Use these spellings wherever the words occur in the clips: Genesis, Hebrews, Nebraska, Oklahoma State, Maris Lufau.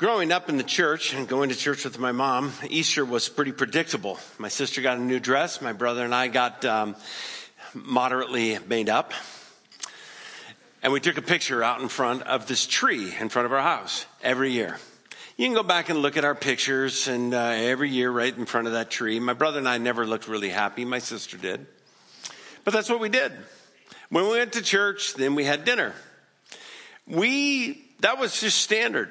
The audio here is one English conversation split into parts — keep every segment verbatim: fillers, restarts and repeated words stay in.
Growing up in the church and going to church with my mom, Easter was pretty predictable. My sister got a new dress. My brother and I got um, moderately made up. And we took a picture out in front of this tree in front of our house every year. You can go back and look at our pictures, and uh, every year right in front of that tree. My brother and I never looked really happy. My sister did. But that's what we did. When we went to church, then we had dinner. We, that was just standard.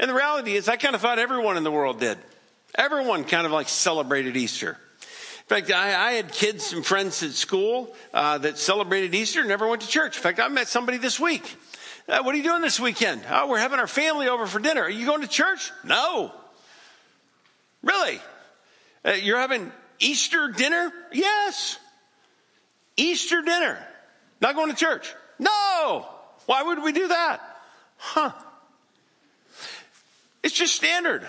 And the reality is I kind of thought everyone in the world did. Everyone kind of like celebrated Easter. In fact, I, I had kids and friends at school uh, that celebrated Easter and never went to church. In fact, I met somebody this week. Uh, what are you doing this weekend? Oh, we're having our family over for dinner. Are you going to church? No. Really? Uh, you're having Easter dinner? Yes. Easter dinner. Not going to church? No. Why would we do that? Huh. It's just standard.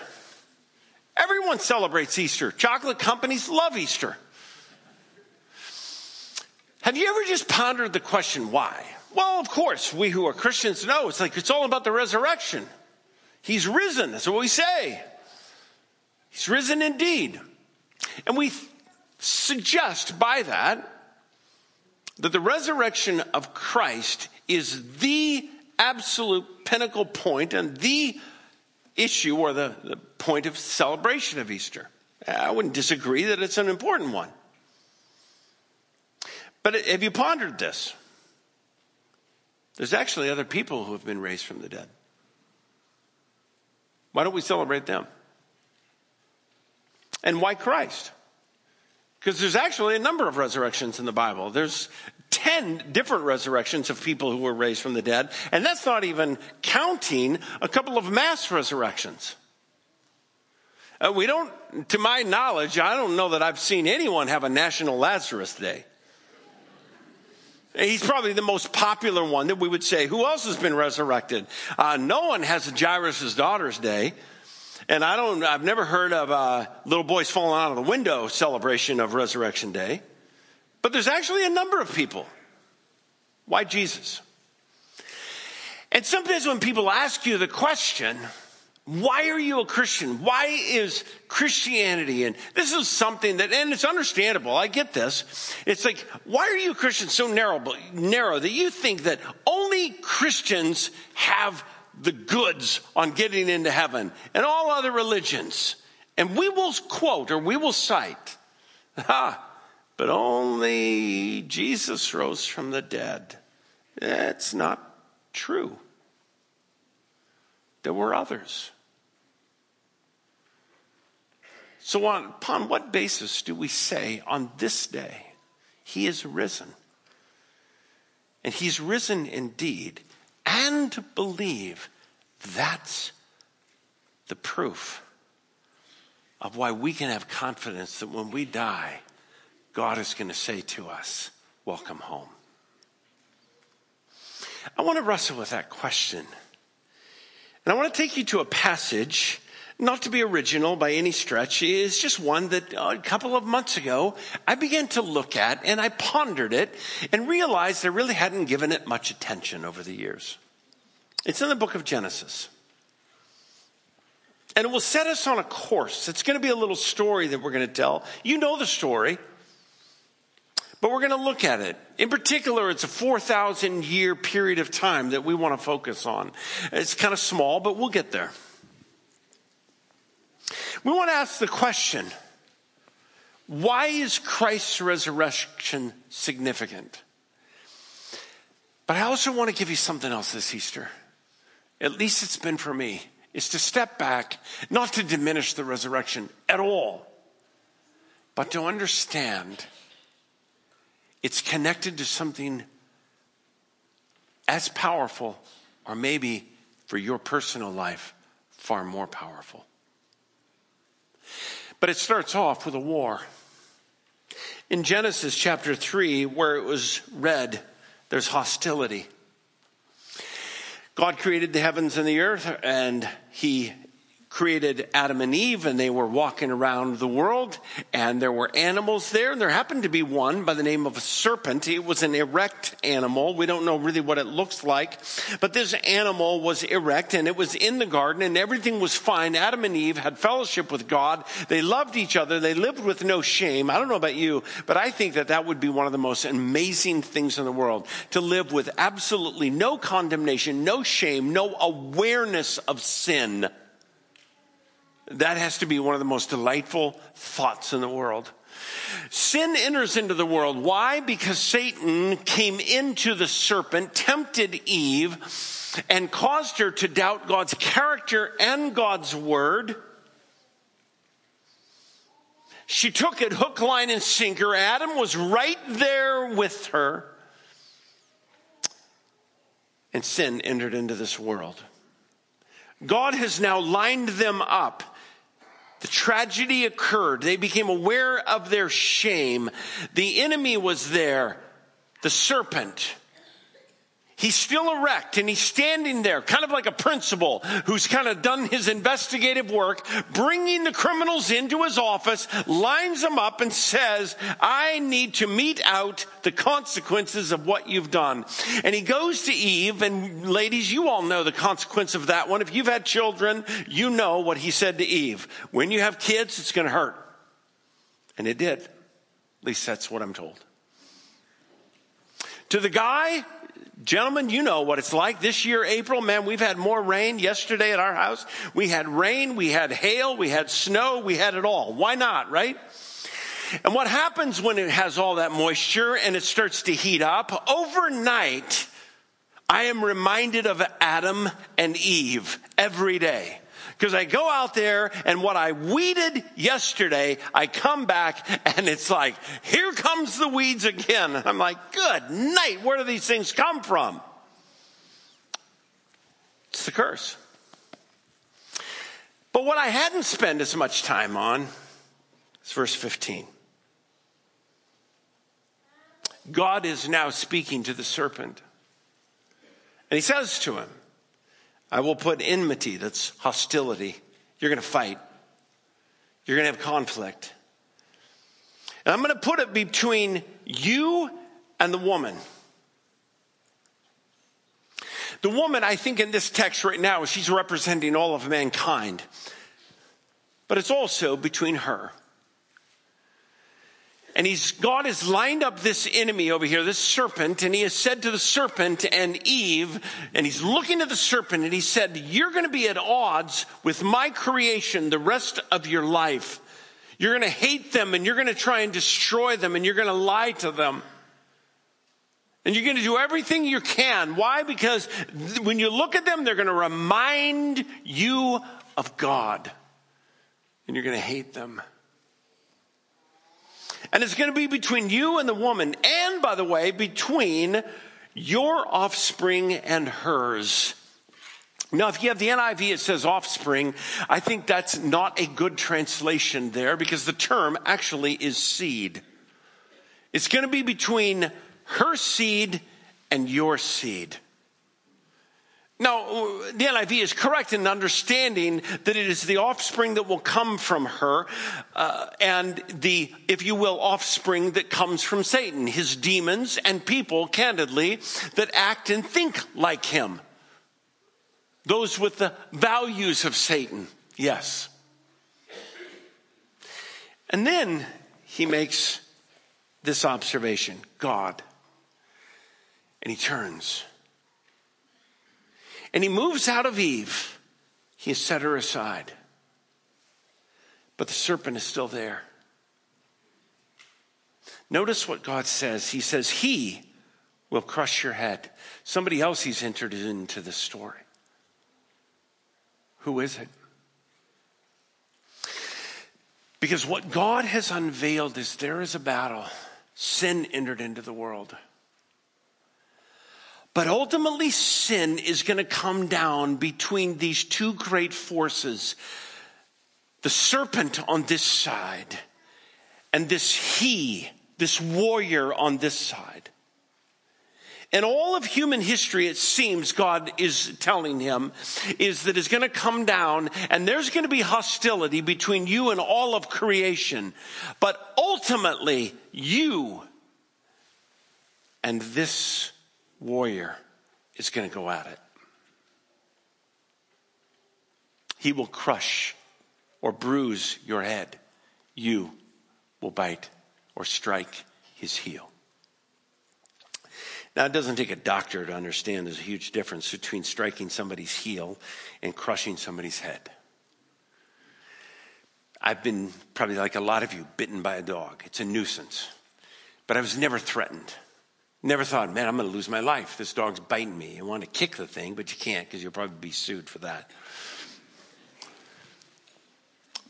Everyone celebrates Easter. Chocolate companies love Easter. Have you ever just pondered the question, why? Well, of course, we who are Christians know. It's like it's all about the resurrection. He's risen. That's what we say. He's risen indeed. And we suggest by that that the resurrection of Christ is the absolute pinnacle point and the issue or the, the point of celebration of Easter. I wouldn't disagree that it's an important one. But have you pondered this? There's actually other people who have been raised from the dead. Why don't we celebrate them? And why Christ? Because there's actually a number of resurrections in the Bible. There's ten different resurrections of people who were raised from the dead. And that's not even counting a couple of mass resurrections. Uh, we don't, to my knowledge, I don't know that I've seen anyone have a National Lazarus Day. He's probably the most popular one that we would say. Who else has been resurrected? Uh, no one has a Jairus' daughter's day. And I don't, I've never heard of uh, little boys falling out of the window celebration of Resurrection Day. But there's actually a number of people. Why Jesus? And sometimes when people ask you the question, why are you a Christian? Why is Christianity? And this is something that, and it's understandable. I get this. It's like, why are you a Christian so narrow, narrow that you think that only Christians have the goods on getting into heaven and all other religions? And we will quote or we will cite, ha, but only Jesus rose from the dead. That's not true. There were others. So on, upon what basis do we say on this day, he is risen? And he's risen indeed. And believe that's the proof of why we can have confidence that when we die, God is going to say to us, welcome home. I want to wrestle with that question. And I want to take you to a passage, not to be original by any stretch. It's just one that a couple of months ago, I began to look at and I pondered it and realized I really hadn't given it much attention over the years. It's in the book of Genesis. And it will set us on a course. It's going to be a little story that we're going to tell. You know the story. But we're going to look at it. In particular, it's a four thousand year period of time that we want to focus on. It's kind of small, but we'll get there. We want to ask the question, why is Christ's resurrection significant? But I also want to give you something else this Easter. At least it's been for me. It's to step back, not to diminish the resurrection at all, but to understand it's connected to something as powerful, or maybe for your personal life, far more powerful. But it starts off with a war. In Genesis chapter three, where it was read, there's hostility. God created the heavens and the earth, and he created Adam and Eve, and they were walking around the world, and there were animals there, and there happened to be one by the name of a serpent. It was an erect animal. We don't know really what it looks like, but this animal was erect, and it was in the garden, and everything was fine. Adam and Eve had fellowship with God. They loved each other. They lived with no shame. I don't know about you, but I think that that would be one of the most amazing things in the world, to live with absolutely no condemnation, no shame, no awareness of sin. That has to be one of the most delightful thoughts in the world. Sin enters into the world. Why? Because Satan came into the serpent, tempted Eve, and caused her to doubt God's character and God's word. She took it hook, line, and sinker. Adam was right there with her. And sin entered into this world. God has now lined them up. The tragedy occurred. They became aware of their shame. The enemy was there, the serpent. He's still erect, and he's standing there, kind of like a principal who's kind of done his investigative work, bringing the criminals into his office, lines them up, and says, I need to mete out the consequences of what you've done. And he goes to Eve, and ladies, you all know the consequence of that one. If you've had children, you know what he said to Eve. When you have kids, it's going to hurt. And it did. At least that's what I'm told. To the guy, gentlemen, you know what it's like. This year, April, man, we've had more rain. Yesterday at our house, we had rain, we had hail, we had snow, we had it all. Why not, right? And what happens when it has all that moisture and it starts to heat up? Overnight, I am reminded of Adam and Eve every day. Because I go out there, and what I weeded yesterday, I come back, and it's like, here comes the weeds again. And I'm like, good night, where do these things come from? It's the curse. But what I hadn't spent as much time on is verse fifteen. God is now speaking to the serpent. And he says to him, I will put enmity, that's hostility. You're going to fight. You're going to have conflict. And I'm going to put it between you and the woman. The woman, I think in this text right now, she's representing all of mankind. But it's also between her. And he's, God has lined up this enemy over here, this serpent, and he has said to the serpent and Eve, and he's looking at the serpent, and he said, you're going to be at odds with my creation the rest of your life. You're going to hate them, and you're going to try and destroy them, and you're going to lie to them. And you're going to do everything you can. Why? Because when you look at them, they're going to remind you of God, and you're going to hate them. And it's going to be between you and the woman. And, by the way, between your offspring and hers. Now, if you have the N I V, it says offspring. I think that's not a good translation there, because the term actually is seed. It's going to be between her seed and your seed. Now, the N I V is correct in understanding that it is the offspring that will come from her uh, and the, if you will, offspring that comes from Satan, his demons and people, candidly, that act and think like him. Those with the values of Satan, yes. And then he makes this observation, God, and he turns. And he moves out of Eve. He has set her aside. But the serpent is still there. Notice what God says. He says, he will crush your head. Somebody else he's entered into this story. Who is it? Because what God has unveiled is there is a battle. Sin entered into the world. But ultimately, sin is going to come down between these two great forces. The serpent on this side and this he, this warrior on this side. And all of human history, it seems, God is telling him, is that it's going to come down and there's going to be hostility between you and all of creation. But ultimately, you and this warrior is going to go at it. He will crush or bruise your head. You will bite or strike his heel. Now, it doesn't take a doctor to understand there's a huge difference between striking somebody's heel and crushing somebody's head. I've been, probably like a lot of you, bitten by a dog. It's a nuisance. But I was never threatened. Never thought, man, I'm going to lose my life. This dog's biting me. You want to kick the thing, but you can't because you'll probably be sued for that.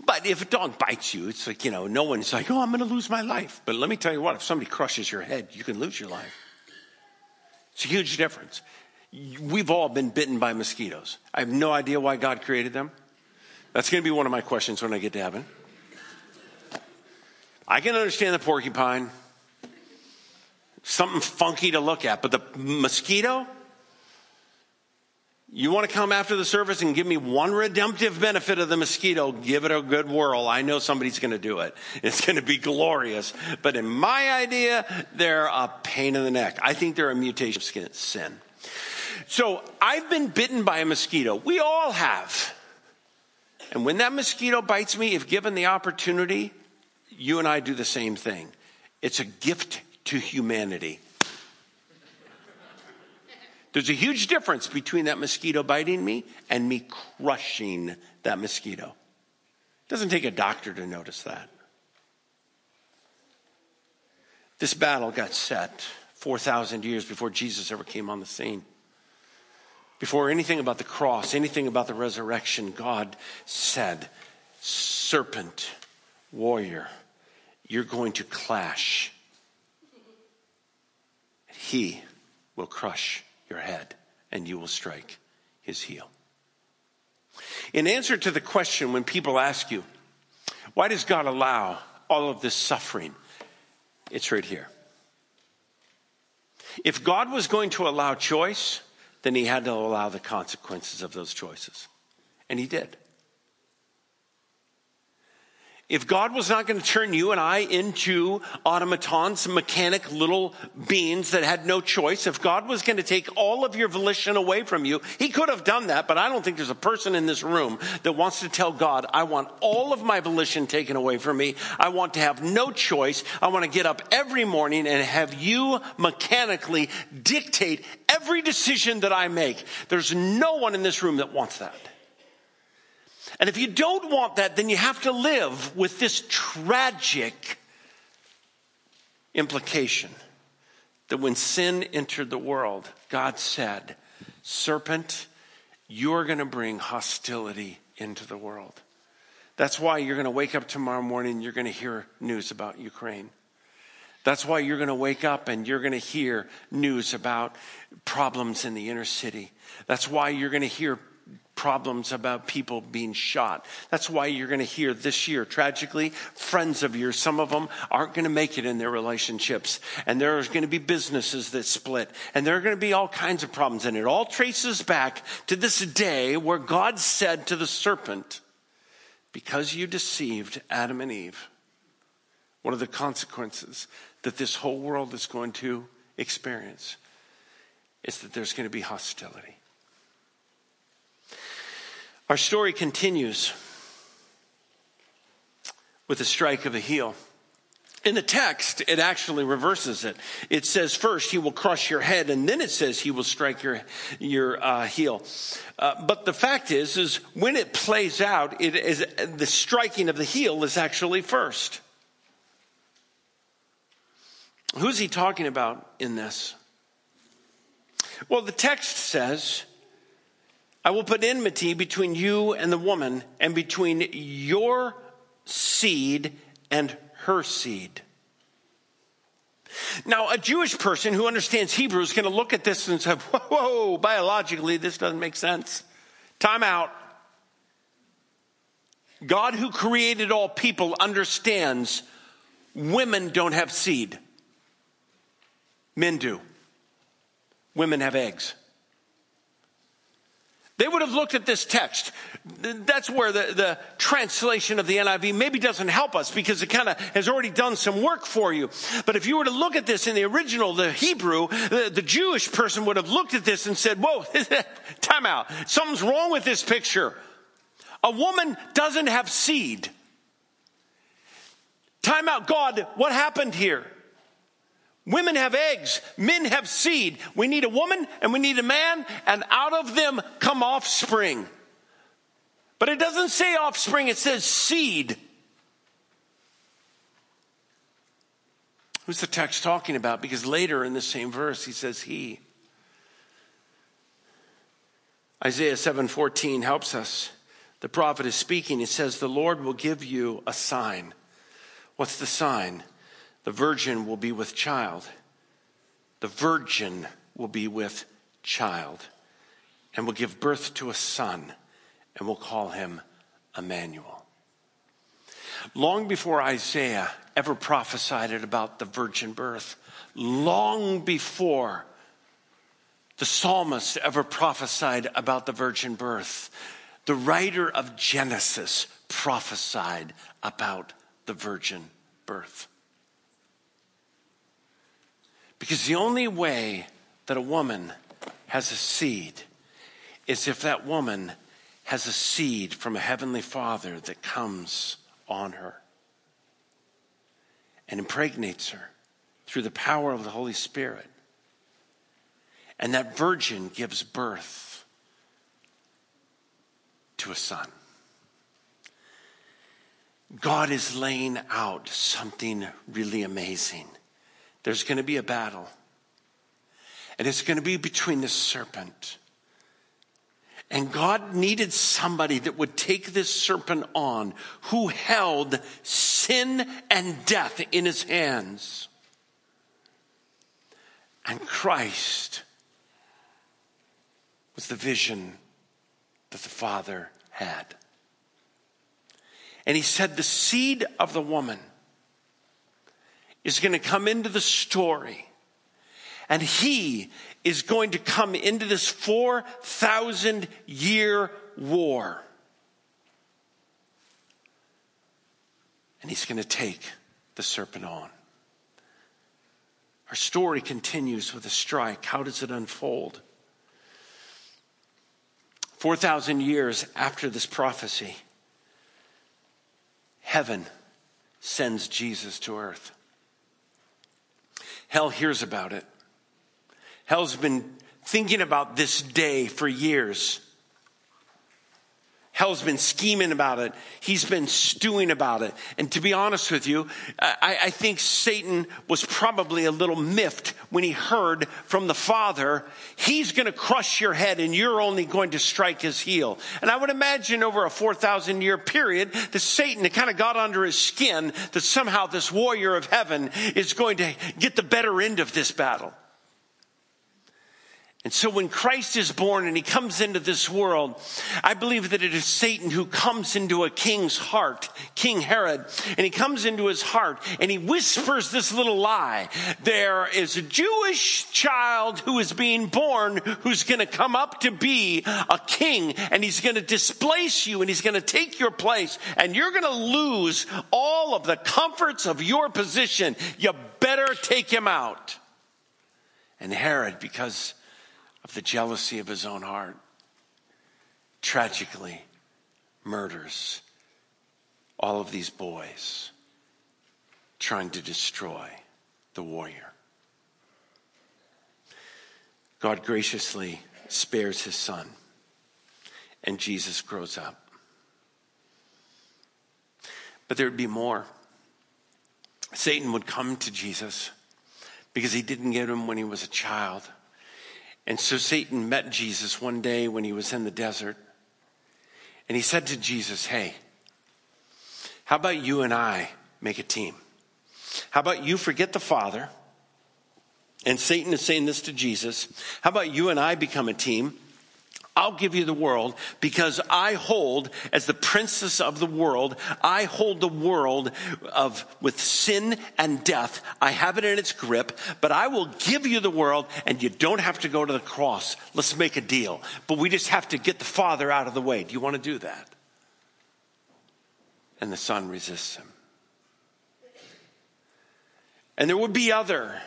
But if a dog bites you, it's like, you know, no one's like, oh, I'm going to lose my life. But let me tell you what, if somebody crushes your head, you can lose your life. It's a huge difference. We've all been bitten by mosquitoes. I have no idea why God created them. That's going to be one of my questions when I get to heaven. I can understand the porcupine. Something funky to look at. But the mosquito? You want to come after the service and give me one redemptive benefit of the mosquito, give it a good whirl. I know somebody's going to do it. It's going to be glorious. But in my idea, they're a pain in the neck. I think they're a mutation of sin. So I've been bitten by a mosquito. We all have. And when that mosquito bites me, if given the opportunity, you and I do the same thing. It's a gift to humanity. There's a huge difference between that mosquito biting me and me crushing that mosquito. It doesn't take a doctor to notice that. This battle got set four thousand years before Jesus ever came on the scene. Before anything about the cross, anything about the resurrection, God said, serpent, warrior, you're going to clash. He will crush your head, and you will strike his heel. In answer to the question, when people ask you, why does God allow all of this suffering? It's right here. If God was going to allow choice, then he had to allow the consequences of those choices. And he did. If God was not going to turn you and I into automatons, mechanic little beings that had no choice, if God was going to take all of your volition away from you, he could have done that, but I don't think there's a person in this room that wants to tell God, I want all of my volition taken away from me. I want to have no choice. I want to get up every morning and have you mechanically dictate every decision that I make. There's no one in this room that wants that. And if you don't want that, then you have to live with this tragic implication that when sin entered the world, God said, serpent, you're going to bring hostility into the world. That's why you're going to wake up tomorrow morning and you're going to hear news about Ukraine. That's why you're going to wake up and you're going to hear news about problems in the inner city. That's why you're going to hear problems about people being shot. That's why you're going to hear this year, tragically, friends of yours, some of them aren't going to make it in their relationships. And there's going to be businesses that split. And there are going to be all kinds of problems. And it all traces back to this day where God said to the serpent, because you deceived Adam and Eve, what are the consequences that this whole world is going to experience? It's that there's going to be hostility. Our story continues with a strike of a heel. In the text, it actually reverses it. It says first, he will crush your head, and then it says he will strike your your uh, heel. Uh, but the fact is, is when it plays out, it is the striking of the heel is actually first. Who's he talking about in this? Well, the text says, I will put enmity between you and the woman and between your seed and her seed. Now, a Jewish person who understands Hebrew is going to look at this and say, whoa, whoa, biologically, this doesn't make sense. Time out. God who created all people understands women don't have seed. Men do. women have eggs. They would have looked at this text. That's where the, the translation of the N I V maybe doesn't help us, because it kind of has already done some work for you. But if you were to look at this in the original, the Hebrew, the, the Jewish person would have looked at this and said, whoa, time out. Something's wrong with this picture. A woman doesn't have seed. Time out, God, what happened here? Women have eggs. Men have seed. We need a woman and we need a man, and out of them come offspring. But it doesn't say offspring. It says seed. Who's the text talking about? Because later in the same verse, he says he. Isaiah seven fourteen helps us. The prophet is speaking. It says, the Lord will give you a sign. What's the sign? The virgin will be with child. The virgin will be with child and will give birth to a son, and will call him Emmanuel. Long before Isaiah ever prophesied about the virgin birth, long before the psalmist ever prophesied about the virgin birth, the writer of Genesis prophesied about the virgin birth. Because the only way that a woman has a seed is if that woman has a seed from a heavenly Father that comes on her and impregnates her through the power of the Holy Spirit. And that virgin gives birth to a son. God is laying out something really amazing. There's going to be a battle. And it's going to be between the serpent. And God needed somebody that would take this serpent on, who held sin and death in his hands. And Christ was the vision that the Father had. And he said, the seed of the woman is going to come into the story, and he is going to come into this four thousand year war, and he's going to take the serpent on. Our story continues with a strike. How does it unfold? four thousand years after this prophecy, heaven sends Jesus to earth. Hell hears about it. Hell's been thinking about this day for years. Hell's been scheming about it. He's been stewing about it. And to be honest with you, I, I think Satan was probably a little miffed when he heard from the Father, he's going to crush your head and you're only going to strike his heel. And I would imagine over a four thousand year period that Satan had kind of got under his skin that somehow this warrior of heaven is going to get the better end of this battle. And so when Christ is born and he comes into this world, I believe that it is Satan who comes into a king's heart, King Herod, and he comes into his heart and he whispers this little lie. There is a Jewish child who is being born who's going to come up to be a king, and he's going to displace you and he's going to take your place, and you're going to lose all of the comforts of your position. You better take him out. And Herod, because of the jealousy of his own heart, tragically murders all of these boys trying to destroy the warrior. God graciously spares his son, and Jesus grows up. But there would be more. Satan would come to Jesus because he didn't get him when he was a child. And so Satan met Jesus one day when he was in the desert. And he said to Jesus, hey, how about you and I make a team? How about you forget the Father? And Satan is saying this to Jesus. How about you and I become a team? I'll give you the world because I hold, as the princess of the world, I hold the world of with sin and death. I have it in its grip, but I will give you the world and you don't have to go to the cross. Let's make a deal. But we just have to get the Father out of the way. Do you want to do that? And the Son resists him. And there would be other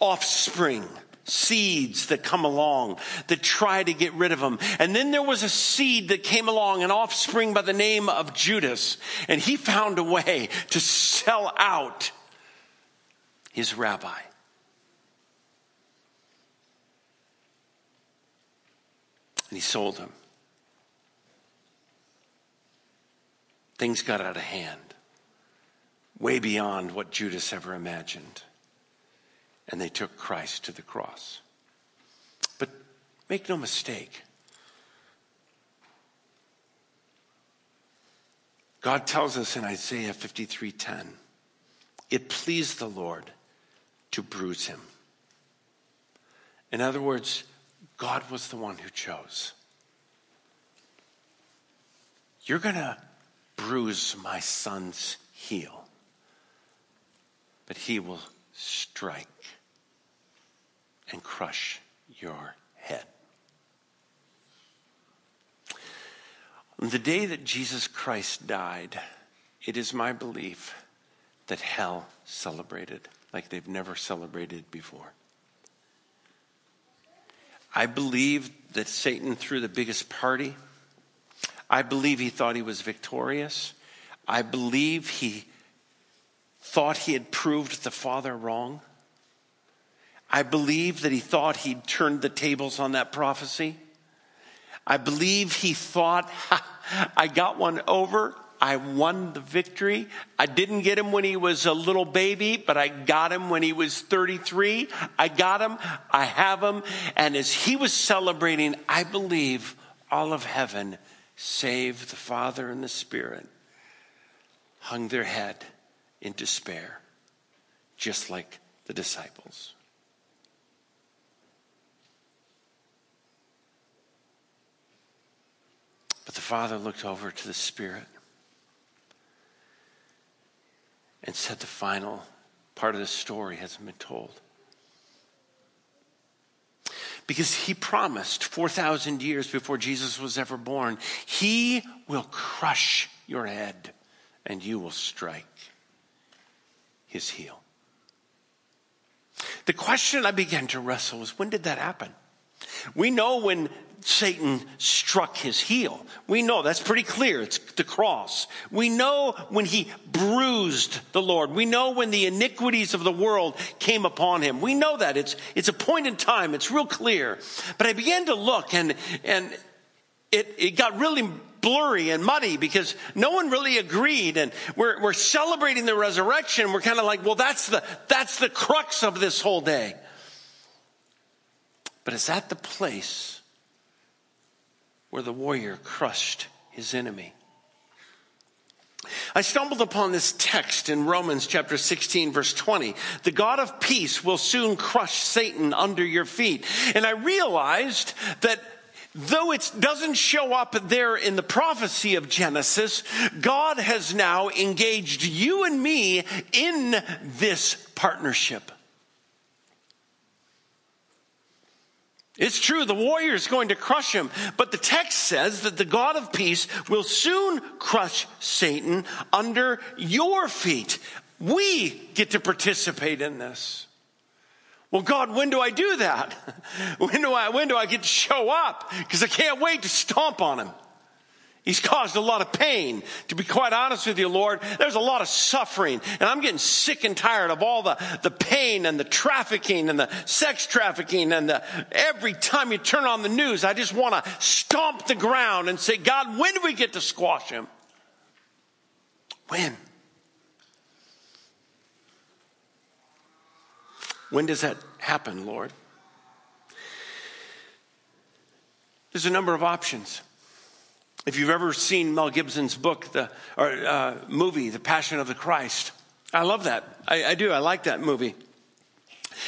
offspring, seeds that come along that try to get rid of him. And then there was a seed that came along, an offspring by the name of Judas, and he found a way to sell out his rabbi. And he sold him. Things got out of hand, way beyond what Judas ever imagined. And they took Christ to the cross. But make no mistake, God tells us in Isaiah fifty-three ten, it pleased the Lord to bruise him. In other words, God was the one who chose. You're going to bruise my son's heel, but he will strike and crush your head. On the day that Jesus Christ died, it is my belief that hell celebrated like they've never celebrated before. I believe that Satan threw the biggest party. I believe he thought he was victorious. I believe he thought he had proved the Father wrong. I believe that he thought he'd turned the tables on that prophecy. I believe he thought, ha, I got one over. I won the victory. I didn't get him when he was a little baby, but I got him when he was thirty-three. I got him. I have him. And as he was celebrating, I believe all of heaven, save the Father and the Spirit, hung their head in despair, just like the disciples. But the Father looked over to the Spirit and said, the final part of the story hasn't been told. Because he promised four thousand years before Jesus was ever born, he will crush your head and you will strike his heel. The question I began to wrestle was, when did that happen? We know when Satan struck his heel. We know that's pretty clear. It's the cross. We know when he bruised the Lord. We know when the iniquities of the world came upon him. We know that. It's it's a point in time. It's real clear. But I began to look, and and it it got really blurry and muddy because no one really agreed, and we're we're celebrating the resurrection. We're kind of like, well, that's the that's the crux of this whole day. But it's at the place where the warrior crushed his enemy. I stumbled upon this text in Romans chapter sixteen, verse twenty. The God of peace will soon crush Satan under your feet. And I realized that though it doesn't show up there in the prophecy of Genesis, God has now engaged you and me in this partnership. It's true, the warrior is going to crush him, but the text says that the God of peace will soon crush Satan under your feet. We get to participate in this. Well, God, when do I do that? When do I, when do I get to show up? Because I can't wait to stomp on him. He's caused a lot of pain. To be quite honest with you, Lord, there's a lot of suffering. And I'm getting sick and tired of all the, the pain and the trafficking and the sex trafficking. And the, every time you turn on the news, I just want to stomp the ground and say, God, when do we get to squash him? When? When does that happen, Lord? There's a number of options. If you've ever seen Mel Gibson's book, the or uh, movie, The Passion of the Christ, I love that. I, I do. I like that movie.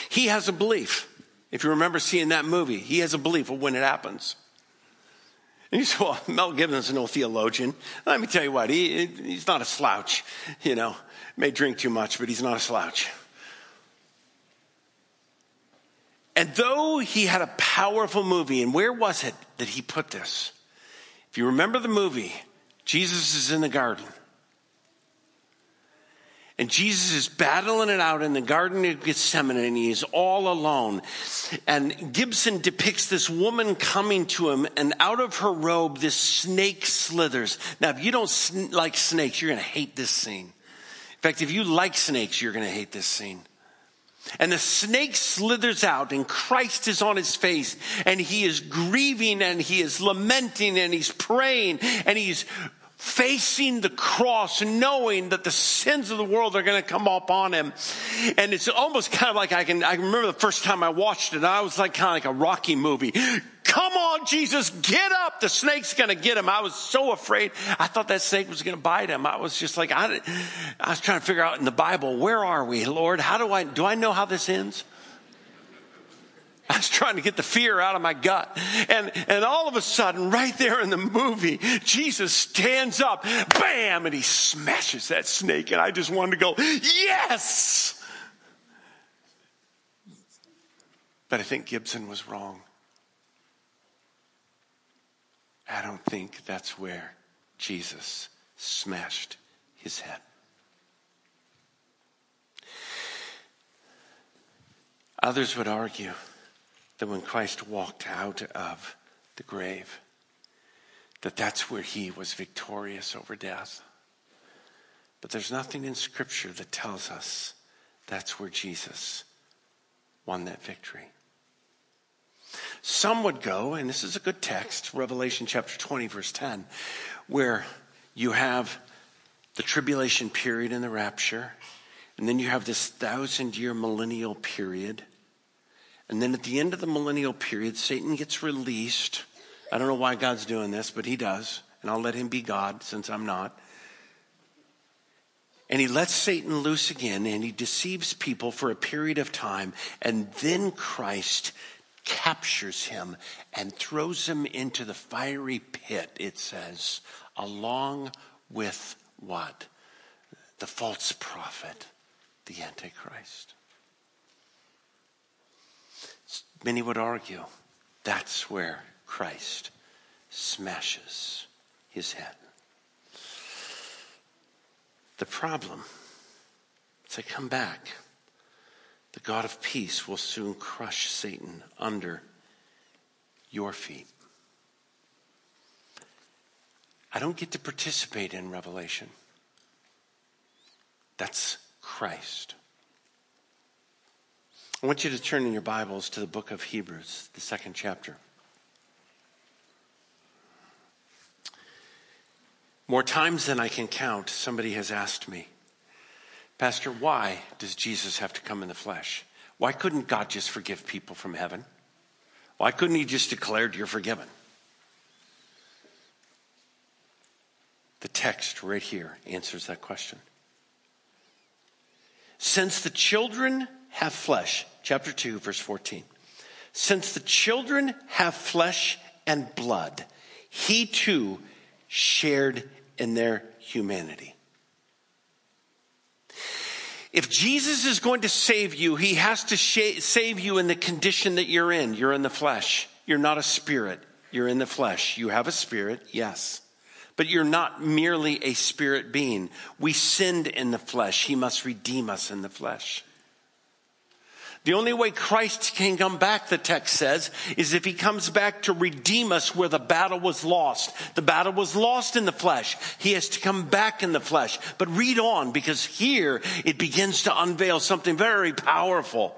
He has a belief. If you remember seeing that movie, he has a belief of when it happens. You say, well, Mel Gibson's no theologian. Let me tell you what, he he's not a slouch. You know, may drink too much, but he's not a slouch. And though he had a powerful movie, and where was it that he put this? If you remember the movie, Jesus is in the garden. And Jesus is battling it out in the Garden of Gethsemane, and he is all alone. And Gibson depicts this woman coming to him, and out of her robe, this snake slithers. Now, if you don't like snakes, you're going to hate this scene. In fact, if you like snakes, you're going to hate this scene. And the snake slithers out, and Christ is on his face, and he is grieving, and he is lamenting, and he's praying, and he's facing the cross, knowing that the sins of the world are going to come upon him. And it's almost kind of like, I can I remember the first time I watched it, and I was like kind of like a Rocky movie. Come on, Jesus, get up. The snake's going to get him. I was so afraid. I thought that snake was going to bite him. I was just like, I, I was trying to figure out in the Bible, where are we, Lord? How do I, do I know how this ends? I was trying to get the fear out of my gut. And, and all of a sudden, right there in the movie, Jesus stands up, bam, and he smashes that snake. And I just wanted to go, yes! But I think Gibson was wrong. I don't think that's where Jesus smashed his head. Others would argue that when Christ walked out of the grave, that that's where he was victorious over death. But there's nothing in Scripture that tells us that's where Jesus won that victory. Some would go, and this is a good text, Revelation chapter twenty, verse ten, where you have the tribulation period and the rapture, and then you have this thousand-year millennial period. And then at the end of the millennial period, Satan gets released. I don't know why God's doing this, but he does. And I'll let him be God since I'm not. And he lets Satan loose again, and he deceives people for a period of time. And then Christ captures him and throws him into the fiery pit, it says, along with what? The false prophet, the Antichrist. Many would argue that's where Christ smashes his head. The problem is, I come back, the God of peace will soon crush Satan under your feet. I don't get to participate in Revelation. That's Christ. I want you to turn in your Bibles to the book of Hebrews, the second chapter. More times than I can count, somebody has asked me, Pastor, why does Jesus have to come in the flesh? Why couldn't God just forgive people from heaven? Why couldn't he just declare you're forgiven? The text right here answers that question. Since the children have flesh, chapter two, verse fourteen. Since the children have flesh and blood, he too shared in their humanity. If Jesus is going to save you, he has to sh- save you in the condition that you're in. You're in the flesh. You're not a spirit. You're in the flesh. You have a spirit, yes. But you're not merely a spirit being. We sinned in the flesh. He must redeem us in the flesh. The only way Christ can come back, the text says, is if he comes back to redeem us where the battle was lost. The battle was lost in the flesh. He has to come back in the flesh. But read on, because here it begins to unveil something very powerful.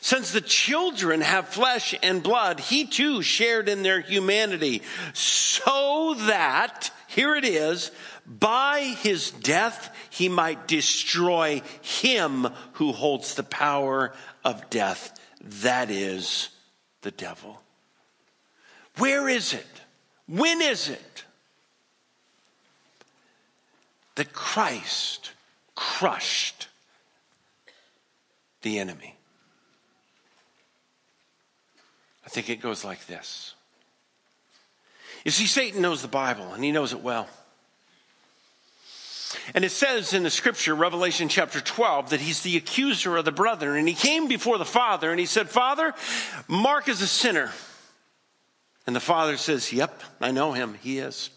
Since the children have flesh and blood, he too shared in their humanity, so that, here it is, by his death he might destroy him who holds the power of death, that is, the devil. Where is it? When is it that Christ crushed the enemy? I think it goes like this. You see, Satan knows the Bible, and he knows it well. And it says in the scripture, Revelation chapter twelve, that he's the accuser of the brethren. And he came before the Father, and he said, Father, Mark is a sinner. And the Father says, yep, I know him. He is.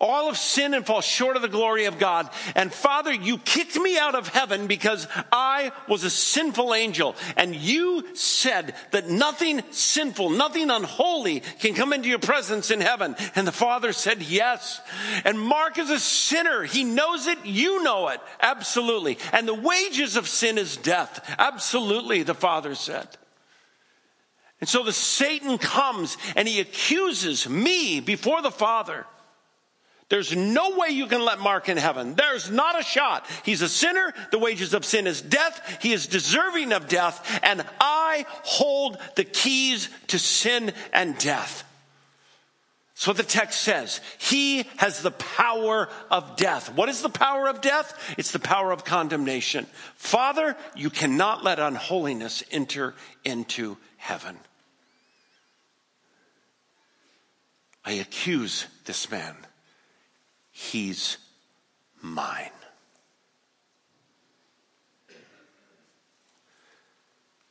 All have sinned and fall short of the glory of God. And Father, you kicked me out of heaven because I was a sinful angel. And you said that nothing sinful, nothing unholy can come into your presence in heaven. And the Father said yes. And Mark is a sinner. He knows it. You know it. Absolutely. And the wages of sin is death. Absolutely, the Father said. And so the Satan comes and he accuses me before the Father. There's no way you can let Mark in heaven. There's not a shot. He's a sinner. The wages of sin is death. He is deserving of death. And I hold the keys to sin and death. That's what the text says. He has the power of death. What is the power of death? It's the power of condemnation. Father, you cannot let unholiness enter into heaven. I accuse this man. He's mine.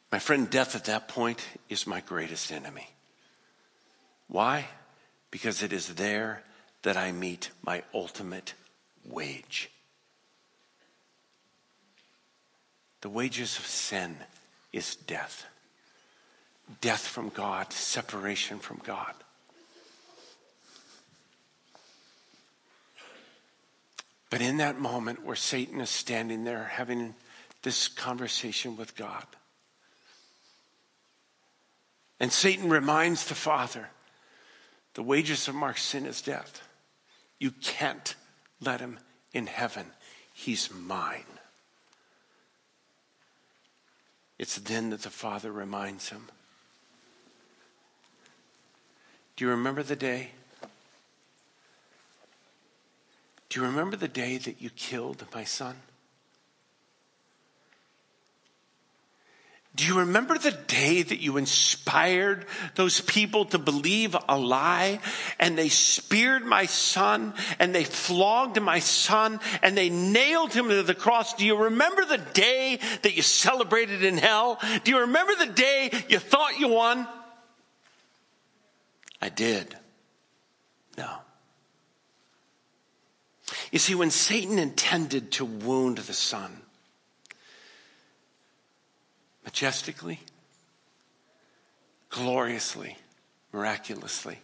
My friend, death at that point is my greatest enemy. Why? Because it is there that I meet my ultimate wage. The wages of sin is death. Death from God, separation from God. But in that moment where Satan is standing there having this conversation with God, and Satan reminds the Father, the wages of Mark's sin is death. You can't let him in heaven. He's mine. It's then that the Father reminds him. Do you remember the day? Do you remember the day that you killed my son? Do you remember the day that you inspired those people to believe a lie, and they speared my son, and they flogged my son, and they nailed him to the cross? Do you remember the day that you celebrated in hell? Do you remember the day you thought you won? I did. No. You see, when Satan intended to wound the son, majestically, gloriously, miraculously,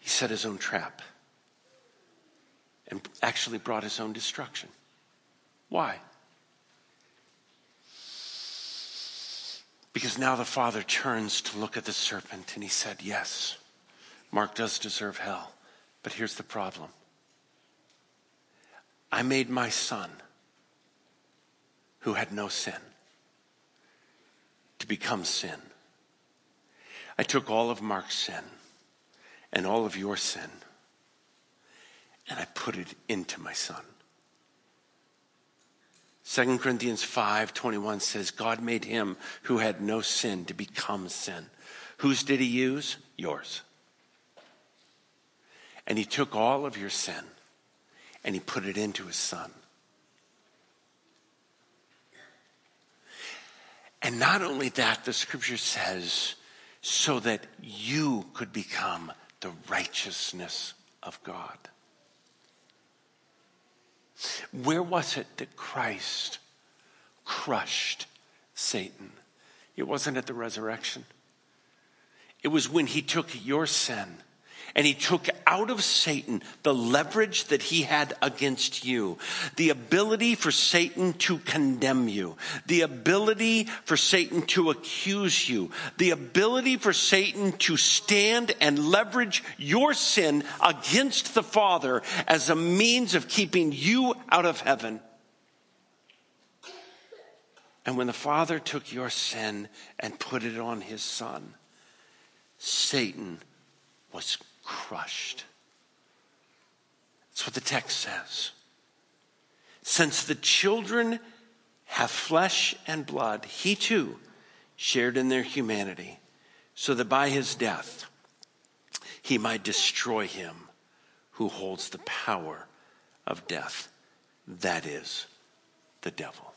he set his own trap and actually brought his own destruction. Why? Because now the Father turns to look at the serpent and he said, yes, Mark does deserve hell, but here's the problem. I made my son, who had no sin, to become sin. I took all of Mark's sin and all of your sin, and I put it into my son. Second Corinthians five twenty-one says, God made him who had no sin to become sin. Whose did he use? Yours. And he took all of your sin and he put it into his son. And not only that, the scripture says, so that you could become the righteousness of God. Where was it that Christ crushed Satan? It wasn't at the resurrection. It was when he took your sin and he took out of Satan the leverage that he had against you, the ability for Satan to condemn you, the ability for Satan to accuse you, the ability for Satan to stand and leverage your sin against the Father as a means of keeping you out of heaven. And when the Father took your sin and put it on his son, Satan was crushed. That's what the text says. Since the children have flesh and blood, he too shared in their humanity, so that by his death he might destroy him who holds the power of death, that is, the devil.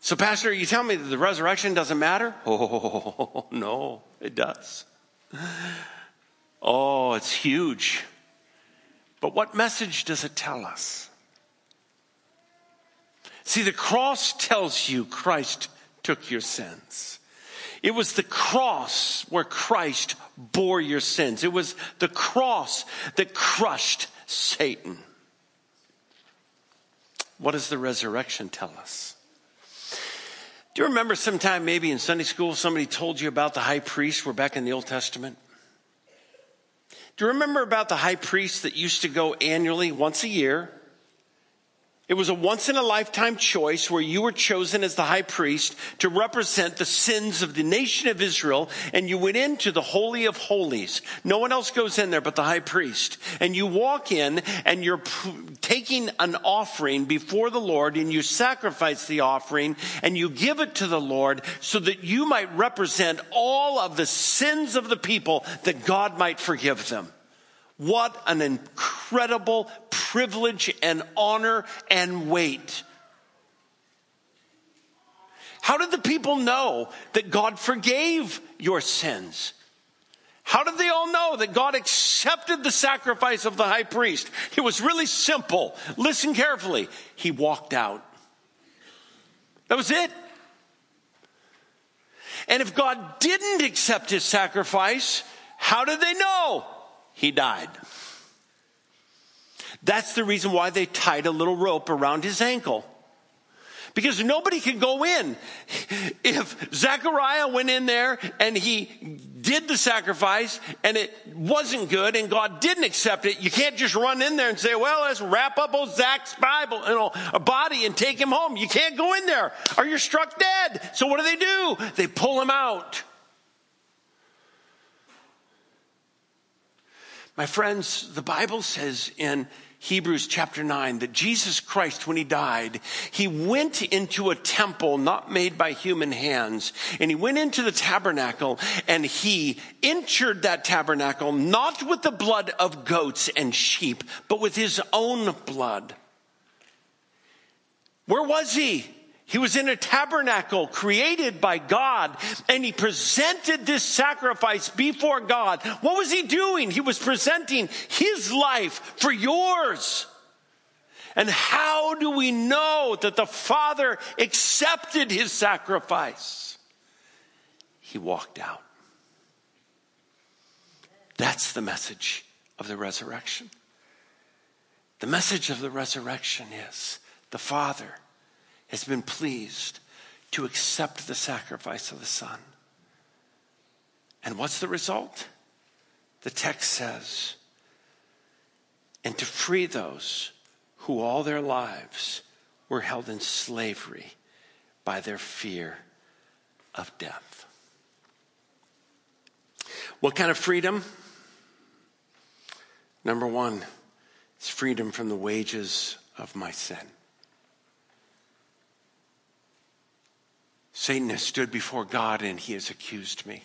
So, Pastor, you tell me that the resurrection doesn't matter? Oh, no, it does. Oh, it's huge. But what message does it tell us? See, the cross tells you Christ took your sins. It was the cross where Christ bore your sins. It was the cross that crushed Satan. What does the resurrection tell us? Do you remember sometime maybe in Sunday school somebody told you about the high priest? We're back in the Old Testament. Do you remember about the high priest that used to go annually once a year? It was a once-in-a-lifetime choice where you were chosen as the high priest to represent the sins of the nation of Israel, and you went into the Holy of Holies. No one else goes in there but the high priest. And you walk in, and you're taking an offering before the Lord, and you sacrifice the offering, and you give it to the Lord so that you might represent all of the sins of the people that God might forgive them. What an incredible privilege and honor and weight. How did the people know that God forgave your sins? How did they all know that God accepted the sacrifice of the high priest? It was really simple. Listen carefully. He walked out. That was it. And if God didn't accept his sacrifice, how did they know? He died. That's the reason why they tied a little rope around his ankle. Because nobody could go in. If Zechariah went in there and he did the sacrifice and it wasn't good and God didn't accept it, you can't just run in there and say, well, let's wrap up old Zach's Bible, you know, a body and take him home. You can't go in there or you're struck dead. So what do they do? They pull him out. My friends, the Bible says in Hebrews chapter nine that Jesus Christ, when he died, he went into a temple not made by human hands. And he went into the tabernacle and he entered that tabernacle not with the blood of goats and sheep, but with his own blood. Where was he? He was in a tabernacle created by God, and he presented this sacrifice before God. What was he doing? He was presenting his life for yours. And how do we know that the Father accepted his sacrifice? He walked out. That's the message of the resurrection. The message of the resurrection is the Father has been pleased to accept the sacrifice of the Son. And what's the result? The text says, and to free those who all their lives were held in slavery by their fear of death. What kind of freedom? Number one, it's freedom from the wages of my sin. Satan has stood before God and he has accused me.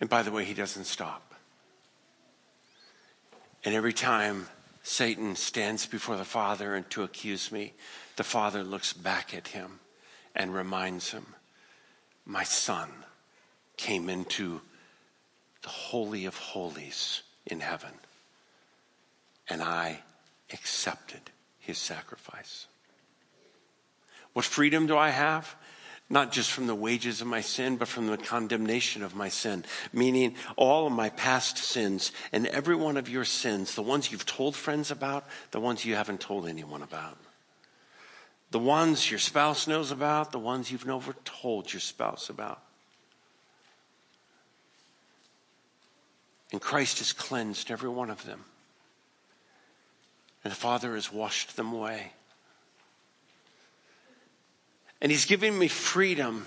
And by the way, he doesn't stop. And every time Satan stands before the Father and to accuse me, the Father looks back at him and reminds him, my Son came into the Holy of Holies in heaven, and I accepted his sacrifice. What freedom do I have? Not just from the wages of my sin, but from the condemnation of my sin. Meaning all of my past sins and every one of your sins, the ones you've told friends about, the ones you haven't told anyone about. The ones your spouse knows about, the ones you've never told your spouse about. And Christ has cleansed every one of them. And the Father has washed them away. And he's giving me freedom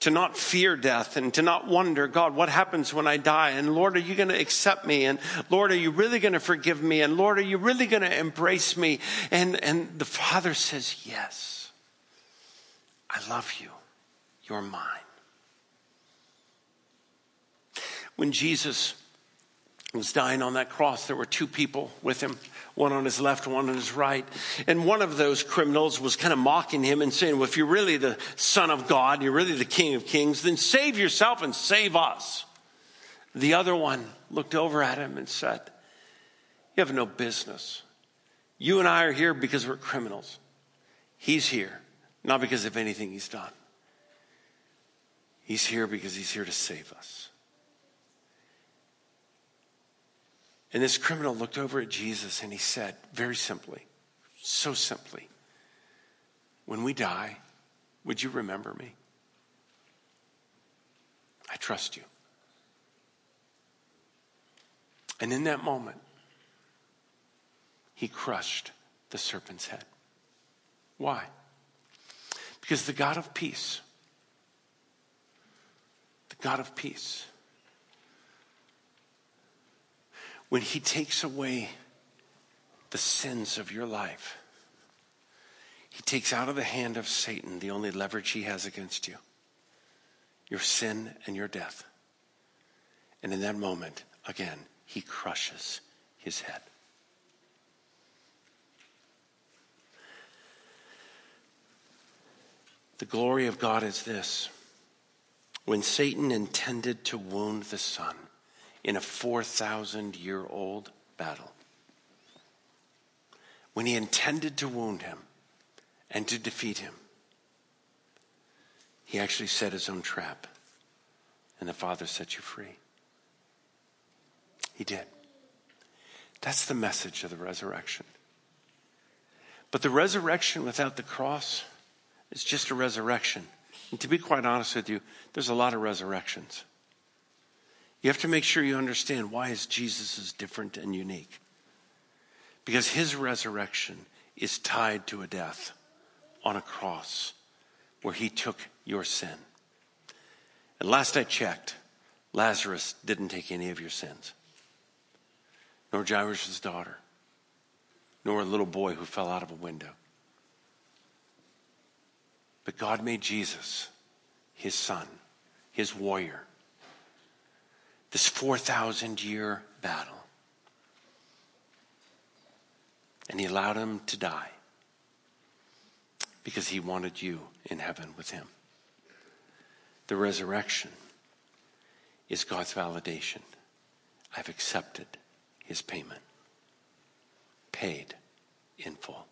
to not fear death and to not wonder, God, what happens when I die? And Lord, are you going to accept me? And Lord, are you really going to forgive me? And Lord, are you really going to embrace me? And, and the Father says, yes, I love you. You're mine. when Jesus was dying on that cross, there were two people with him, one on his left, one on his right. And one of those criminals was kind of mocking him and saying, well, if you're really the Son of God, you're really the King of Kings, then save yourself and save us. The other one looked over at him and said, you have no business. You and I are here because we're criminals. He's here, not because of anything he's done. He's here because he's here to save us. And this criminal looked over at Jesus and he said, very simply, so simply, when we die, would you remember me? I trust you. And in that moment, he crushed the serpent's head. Why? Because the God of peace, the God of peace, when he takes away the sins of your life, he takes out of the hand of Satan the only leverage he has against you, your sin and your death. And in that moment, again, he crushes his head. The glory of God is this. When Satan intended to wound the Son in a four thousand year old battle, when he intended to wound him and to defeat him, he actually set his own trap, and the Father set you free. He did. That's the message of the resurrection. But the resurrection without the cross is just a resurrection. And to be quite honest with you, there's a lot of resurrections. You have to make sure you understand why is Jesus is different and unique. Because his resurrection is tied to a death on a cross where he took your sin. And last I checked, Lazarus didn't take any of your sins. Nor Jairus' daughter. Nor a little boy who fell out of a window. But God made Jesus, his son, his warrior. This four thousand year battle. And he allowed him to die because he wanted you in heaven with him. The resurrection is God's validation. I've accepted his payment. Paid in full.